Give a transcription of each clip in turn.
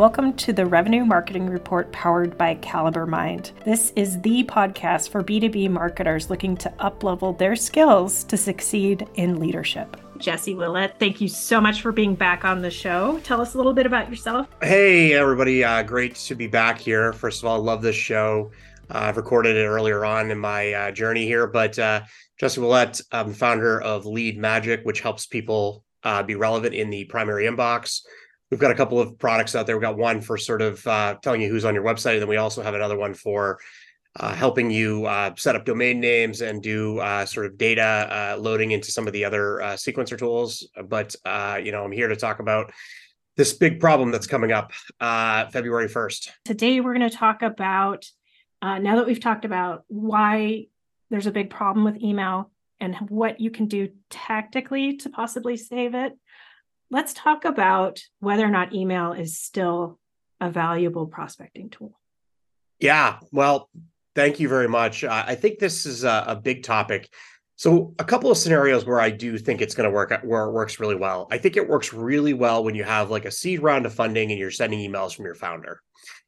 Welcome to the Revenue Marketing Report powered by CaliberMind. This is the podcast for B2B marketers looking to up-level their skills to succeed in leadership. Jesse Ouellette, thank you so much for being back on the show. Tell us a little bit about yourself. Hey, everybody. Great to be back here. First of all, I love this show. I've recorded it earlier on in my journey here, but Jesse Ouellette, I'm founder of Lead Magic, which helps people be relevant in the primary inbox. We've got a couple of products out there. We've got one for sort of telling you who's on your website, and then we also have another one for helping you set up domain names and do sort of data loading into some of the other sequencer tools. But, I'm here to talk about this big problem that's coming up February 1st. Today, we're going to talk about, now that we've talked about why there's a big problem with email and what you can do tactically to possibly save it, let's talk about whether or not email is still a valuable prospecting tool. Yeah, well, thank you very much. I think this is a big topic. So a couple of scenarios where I do think it's going to work, where it works really well. I think it works really well when you have like a seed round of funding and you're sending emails from your founder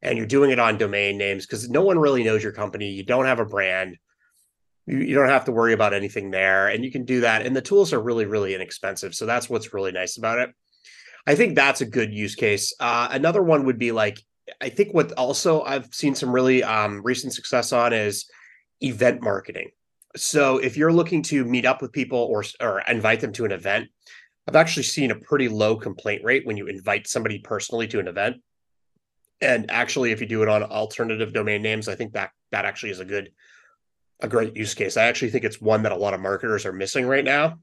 and you're doing it on domain names because no one really knows your company. You don't have a brand. You don't have to worry about anything there. And you can do that. And the tools are really, really inexpensive. So that's what's really nice about it. I think that's a good use case. Another one would be like, I think what also I've seen some really recent success on is event marketing. So if you're looking to meet up with people or invite them to an event, I've actually seen a pretty low complaint rate when you invite somebody personally to an event. And actually, if you do it on alternative domain names, I think that actually is a great use case. I actually think it's one that a lot of marketers are missing right now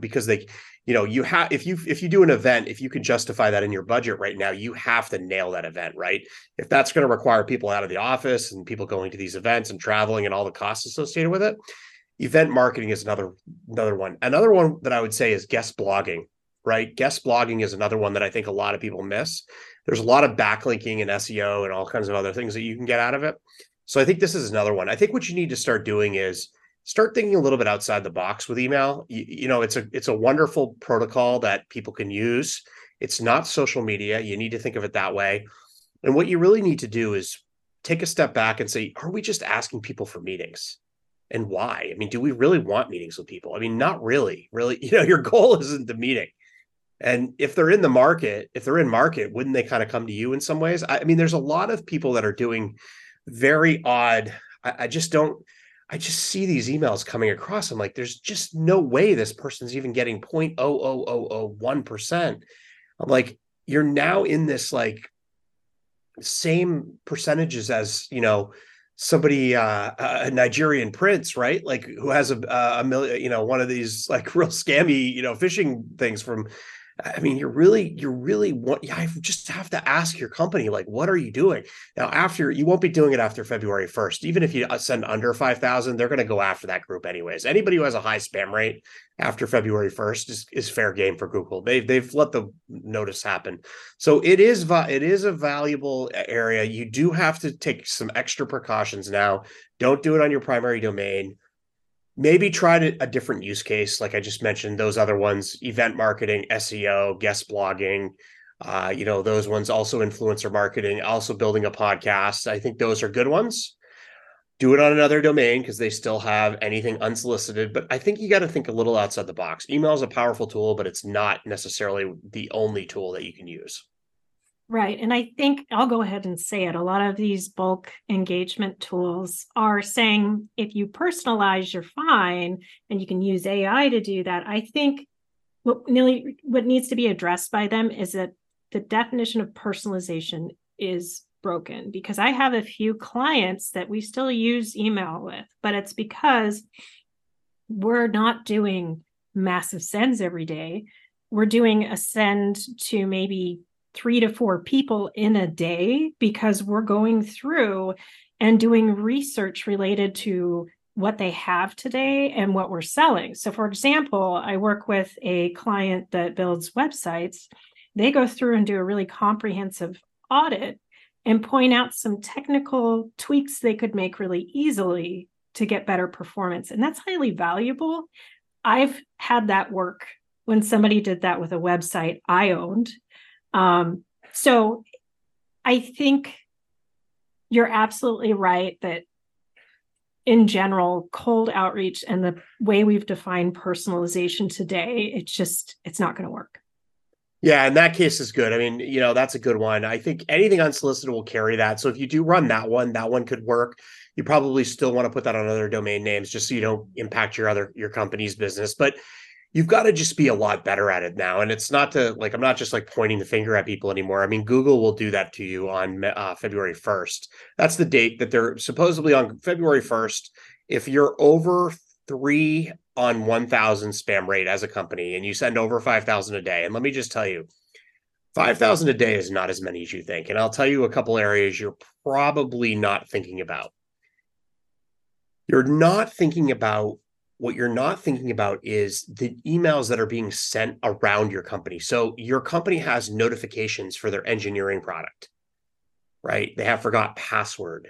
because they, you have, if you do an event, if you can justify that in your budget right now, you have to nail that event, right? If that's going to require people out of the office and people going to these events and traveling and all the costs associated with it, event marketing is another one. Another one that I would say is guest blogging, right? Guest blogging is another one that I think a lot of people miss. There's a lot of backlinking and SEO and all kinds of other things that you can get out of it. So I think this is another one. I think what you need to start doing is start thinking a little bit outside the box with email. It's a wonderful protocol that people can use. It's not social media. You need to think of it that way. And what you really need to do is take a step back and say, are we just asking people for meetings? And why? I mean, do we really want meetings with people? I mean, not really, really. Your goal isn't the meeting. And if they're in the market, wouldn't they kind of come to you in some ways? I mean, there's a lot of people that are doing very odd. I just see these emails coming across. I'm like, there's just no way this person's even getting 0.00001%. I'm like, you're now in this like same percentages as, somebody, a Nigerian prince, right? Like who has a million, one of these like real scammy, phishing things from, I mean, I just have to ask your company, like, what are you doing? Now, you won't be doing it after February 1st. Even if you send under 5,000, they're going to go after that group anyways. Anybody who has a high spam rate after February 1st is fair game for Google. They've let the notice happen. So it is a valuable area. You do have to take some extra precautions now. Don't do it on your primary domain. Maybe try a different use case, like I just mentioned, those other ones, event marketing, SEO, guest blogging, those ones, also influencer marketing, also building a podcast. I think those are good ones. Do it on another domain because they still have anything unsolicited. But I think you got to think a little outside the box. Email is a powerful tool, but it's not necessarily the only tool that you can use. Right. And I think I'll go ahead and say it. A lot of these bulk engagement tools are saying, if you personalize, you're fine, and you can use AI to do that. I think what needs to be addressed by them is that the definition of personalization is broken, because I have a few clients that we still use email with, but it's because we're not doing massive sends every day. We're doing a send to maybe 3 to 4 people in a day, because we're going through and doing research related to what they have today and what we're selling. So for example, I work with a client that builds websites. They go through and do a really comprehensive audit and point out some technical tweaks they could make really easily to get better performance. And that's highly valuable. I've had that work when somebody did that with a website I owned. So I think you're absolutely right that in general, cold outreach and the way we've defined personalization today, it's not going to work. Yeah, and that case is good. I mean, that's a good one. I think anything unsolicited will carry that. So if you do run that one could work. You probably still want to put that on other domain names just so you don't impact your company's business. But you've got to just be a lot better at it now. And it's not to I'm not just pointing the finger at people anymore. I mean, Google will do that to you on February 1st. That's the date that they're supposedly on February 1st. If you're over 3 on 1,000 spam rate as a company, and you send over 5,000 a day. And let me just tell you, 5,000 a day is not as many as you think. And I'll tell you a couple areas you're probably not thinking about. You're not thinking about, what you're not thinking about is the emails that are being sent around your company. So your company has notifications for their engineering product, right? They have forgot password.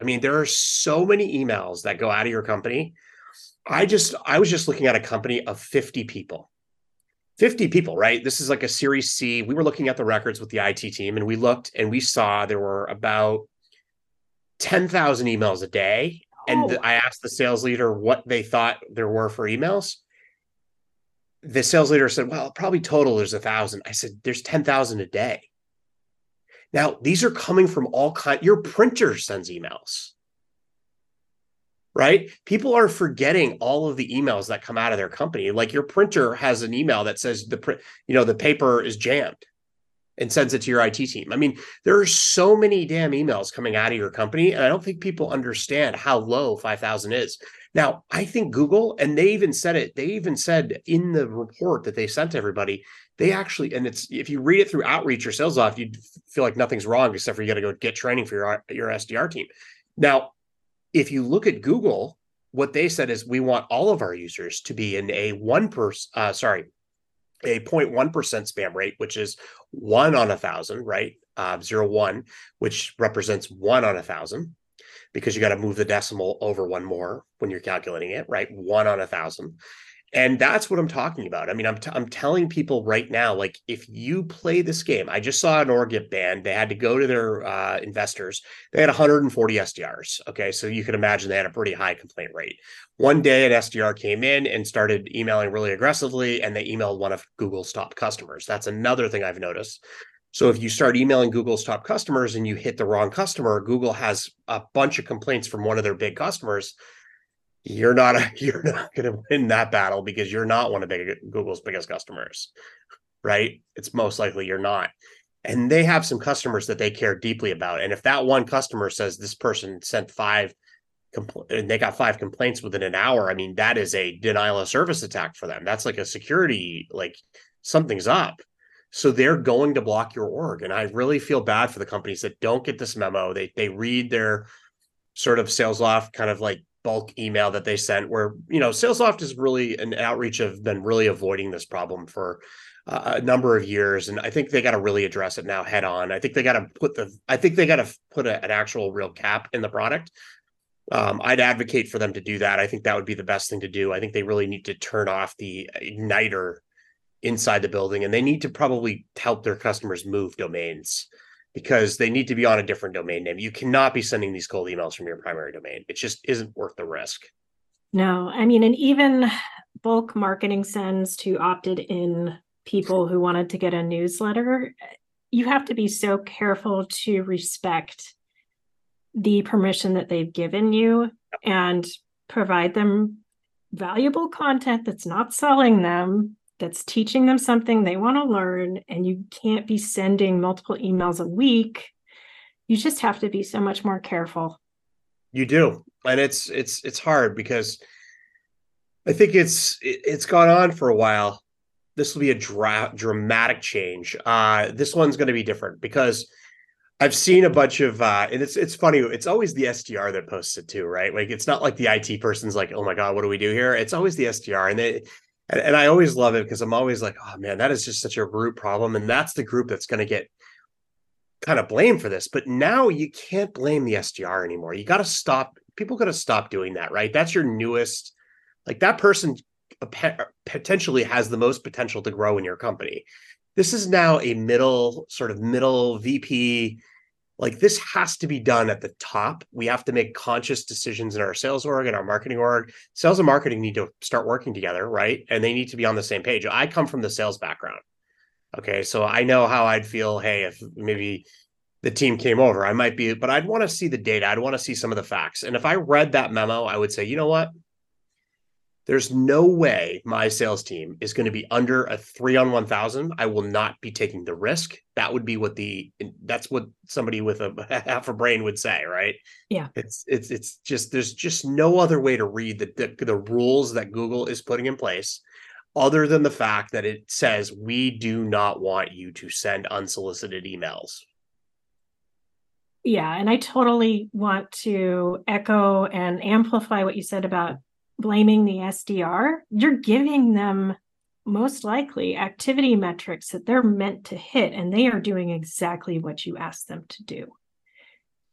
I mean, there are so many emails that go out of your company. I was just looking at a company of 50 people, right? This is like a Series C. We were looking at the records with the IT team, and we looked and we saw there were about 10,000 emails a day. And I asked the sales leader what they thought there were for emails. The sales leader said, well, probably total there's 1,000. I said, there's 10,000 a day. Now, these are coming from all kinds. Your printer sends emails. Right? People are forgetting all of the emails that come out of their company. Like your printer has an email that says the paper is jammed and sends it to your IT team. I mean, there are so many damn emails coming out of your company, and I don't think people understand how low 5,000 is. Now, I think Google, and they even said in the report that they sent to everybody, they actually, and it's, if you read it through Outreach or Sales Off, you'd feel like nothing's wrong except for you got to go get training for your SDR team. Now, if you look at Google, what they said is we want all of our users to be in a 0.1% spam rate, which is 1 on 1,000, right? 0.1, which represents 1 on 1,000, because you got to move the decimal over one more when you're calculating it, right? 1 on 1,000. And that's what I'm talking about. I mean, I'm telling people right now, if you play this game, I just saw an org get banned. They had to go to their investors. They had 140 SDRs. Okay. So you can imagine they had a pretty high complaint rate. One day an SDR came in and started emailing really aggressively, and they emailed one of Google's top customers. That's another thing I've noticed. So if you start emailing Google's top customers and you hit the wrong customer, Google has a bunch of complaints from one of their big customers. You're not going to win that battle because you're not one of Google's biggest customers, right? It's most likely you're not. And they have some customers that they care deeply about. And if that one customer says this person sent 5 and they got 5 complaints within an hour, I mean, that is a denial of service attack for them. That's like a security, something's up. So they're going to block your org. And I really feel bad for the companies that don't get this memo. They read their sort of Sales Off kind of bulk email that they sent, where Salesloft is really an outreach have been really avoiding this problem for a number of years, and I think they got to really address it now head on. I think they got to put an actual real cap in the product. I'd advocate for them to do that. I think that would be the best thing to do. I think they really need to turn off the igniter inside the building, and they need to probably help their customers move domains, because they need to be on a different domain name. You cannot be sending these cold emails from your primary domain. It just isn't worth the risk. No, I mean, and even bulk marketing sends to opted-in people who wanted to get a newsletter. You have to be so careful to respect the permission that they've given you and provide them valuable content that's not selling them, that's teaching them something they want to learn. And you can't be sending multiple emails a week. You just have to be so much more careful. You do. And it's hard, because I think it's gone on for a while. This will be a dramatic change. This one's going to be different, because I've seen a bunch of, and it's funny. It's always the SDR that posts it too, right? It's not like the IT person's like, oh my God, what do we do here? It's always the SDR. And I always love it, because I'm always like, oh man, that is just such a root problem. And that's the group that's going to get kind of blamed for this. But now you can't blame the SDR anymore. You got to stop. People got to stop doing that, right? That's your newest, that person potentially has the most potential to grow in your company. This is now a middle VP Like, this has to be done at the top. We have to make conscious decisions in our sales org and our marketing org. Sales and marketing need to start working together, right? And they need to be on the same page. I come from the sales background. Okay, so I know how I'd feel, hey, if maybe the team came over, I might be, but I'd want to see the data. I'd want to see some of the facts. And if I read that memo, I would say, you know what? There's no way my sales team is going to be under a 3 on 1,000. I will not be taking the risk. That would be what that's what somebody with a half a brain would say, right? Yeah. It's just, there's just no other way to read the rules that Google is putting in place other than the fact that it says, we do not want you to send unsolicited emails. Yeah. And I totally want to echo and amplify what you said about blaming the SDR. You're giving them most likely activity metrics that they're meant to hit, and they are doing exactly what you asked them to do.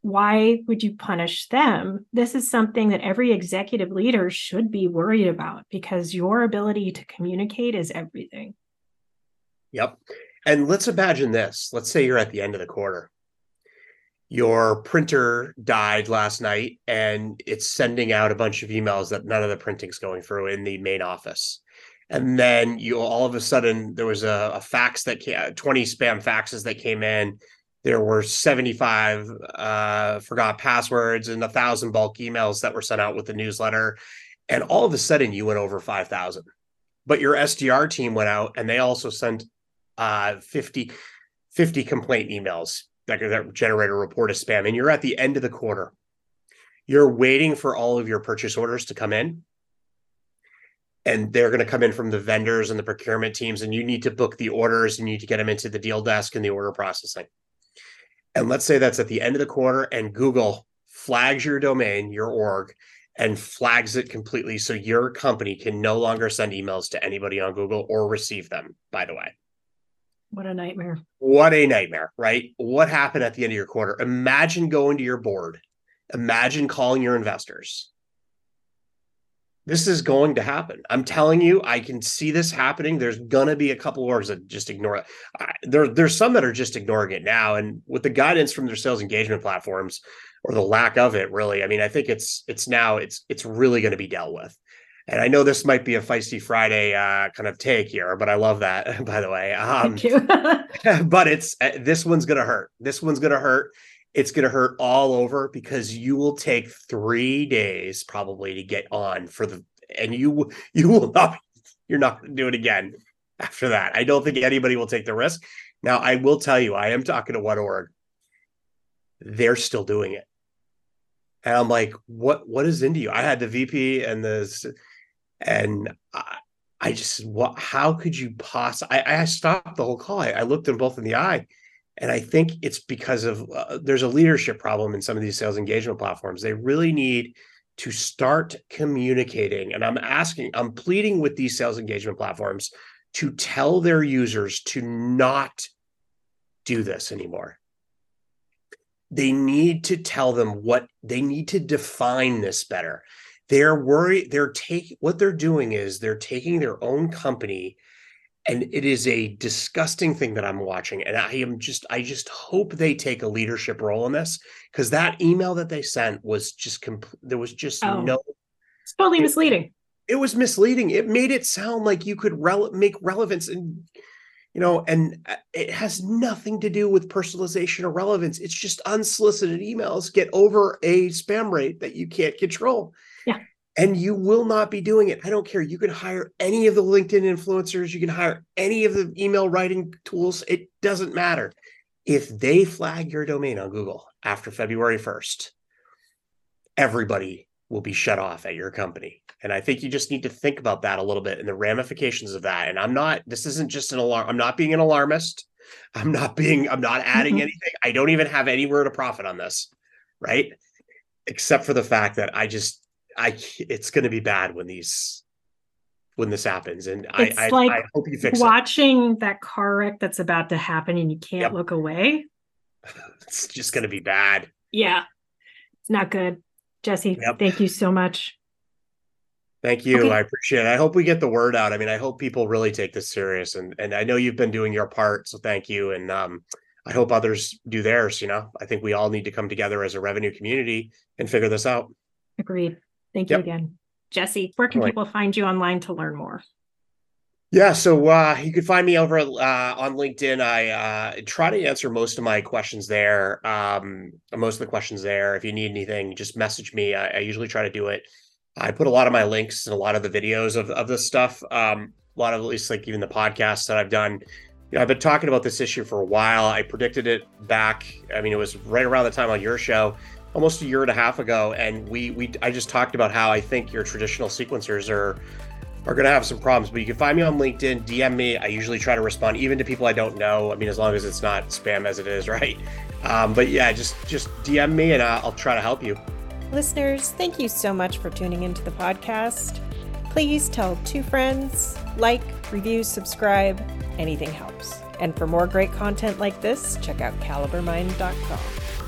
Why would you punish them? This is something that every executive leader should be worried about, because your ability to communicate is everything. Yep. And let's imagine this. Let's say you're at the end of the quarter. Your printer died last night, and it's sending out a bunch of emails that none of the printing's going through in the main office. And then you all of a sudden, there was a fax that came, 20 spam faxes that came in. There were 75 forgot passwords and 1,000 bulk emails that were sent out with the newsletter. And all of a sudden, you went over 5,000. But your SDR team went out, and they also sent 50 complaint emails that generate a report of spam, and you're at the end of the quarter. You're waiting for all of your purchase orders to come in, and they're going to come in from the vendors and the procurement teams, and you need to book the orders, and you need to get them into the deal desk and the order processing. And let's say that's at the end of the quarter, and Google flags your domain, your org, and flags it completely, so your company can no longer send emails to anybody on Google or receive them, by the way. What a nightmare. What a nightmare, right? What happened at the end of your quarter? Imagine going to your board. Imagine calling your investors. This is going to happen. I'm telling you, I can see this happening. There's going to be a couple of orgs that just ignore it. There's some that are just ignoring it now. And with the guidance from their sales engagement platforms, or the lack of it, really, I mean, I think it's really going to be dealt with. And I know this might be a Feisty Friday kind of take here, but I love that, by the way. Thank you. But this one's going to hurt. This one's going to hurt. It's going to hurt all over, because you will take 3 days probably to get on and you will not, you're not going to do it again after that. I don't think anybody will take the risk. Now, I will tell you, I am talking to one org. They're still doing it. And I'm like, what is into you? I had the VP and I just, how could you possibly? I stopped the whole call. I looked them both in the eye, and I think it's because of there's a leadership problem in some of these sales engagement platforms. They really need to start communicating. And I'm pleading with these sales engagement platforms to tell their users to not do this anymore. They need to tell them what they need to define this better. They're worried. What they're doing is they're taking their own company, and it is a disgusting thing that I'm watching. And I just hope they take a leadership role in this, because that email that they sent was just it's totally misleading. It was misleading. It made it sound like you could make relevance, and and it has nothing to do with personalization or relevance. It's just unsolicited emails get over a spam rate that you can't control. Yeah. And you will not be doing it. I don't care. You can hire any of the LinkedIn influencers. You can hire any of the email writing tools. It doesn't matter. If they flag your domain on Google after February 1st, everybody will be shut off at your company. And I think you just need to think about that a little bit and the ramifications of that. And this isn't just an alarm. I'm not being an alarmist. I'm not adding anything. I don't even have anywhere to profit on this, right? Except for the fact that it's going to be bad when this happens. And I hope you fix watching it. That car wreck that's about to happen, and you can't look away. It's just going to be bad. Yeah. It's not good. Jesse, thank you so much. Thank you. Okay. I appreciate it. I hope we get the word out. I mean, I hope people really take this serious, and I know you've been doing your part, so thank you. And I hope others do theirs. You know, I think we all need to come together as a revenue community and figure this out. Agreed. Thank you again. Jesse, where can people find you online to learn more? Yeah, so you can find me over on LinkedIn. I try to answer most of my questions there. If you need anything, just message me. I usually try to do it. I put a lot of my links and a lot of the videos of this stuff, a lot of, at least, like, even the podcasts that I've done. You know, I've been talking about this issue for a while. I predicted it back. I mean, it was right around the time on your show, almost a year and a half ago. And I just talked about how I think your traditional sequencers are going to have some problems. But you can find me on LinkedIn, DM me. I usually try to respond even to people I don't know. I mean, as long as it's not spam as it is, right? But yeah, just DM me and I'll try to help you. Listeners, thank you so much for tuning into the podcast. Please tell 2 friends, like, review, subscribe, anything helps. And for more great content like this, check out CaliberMind.com.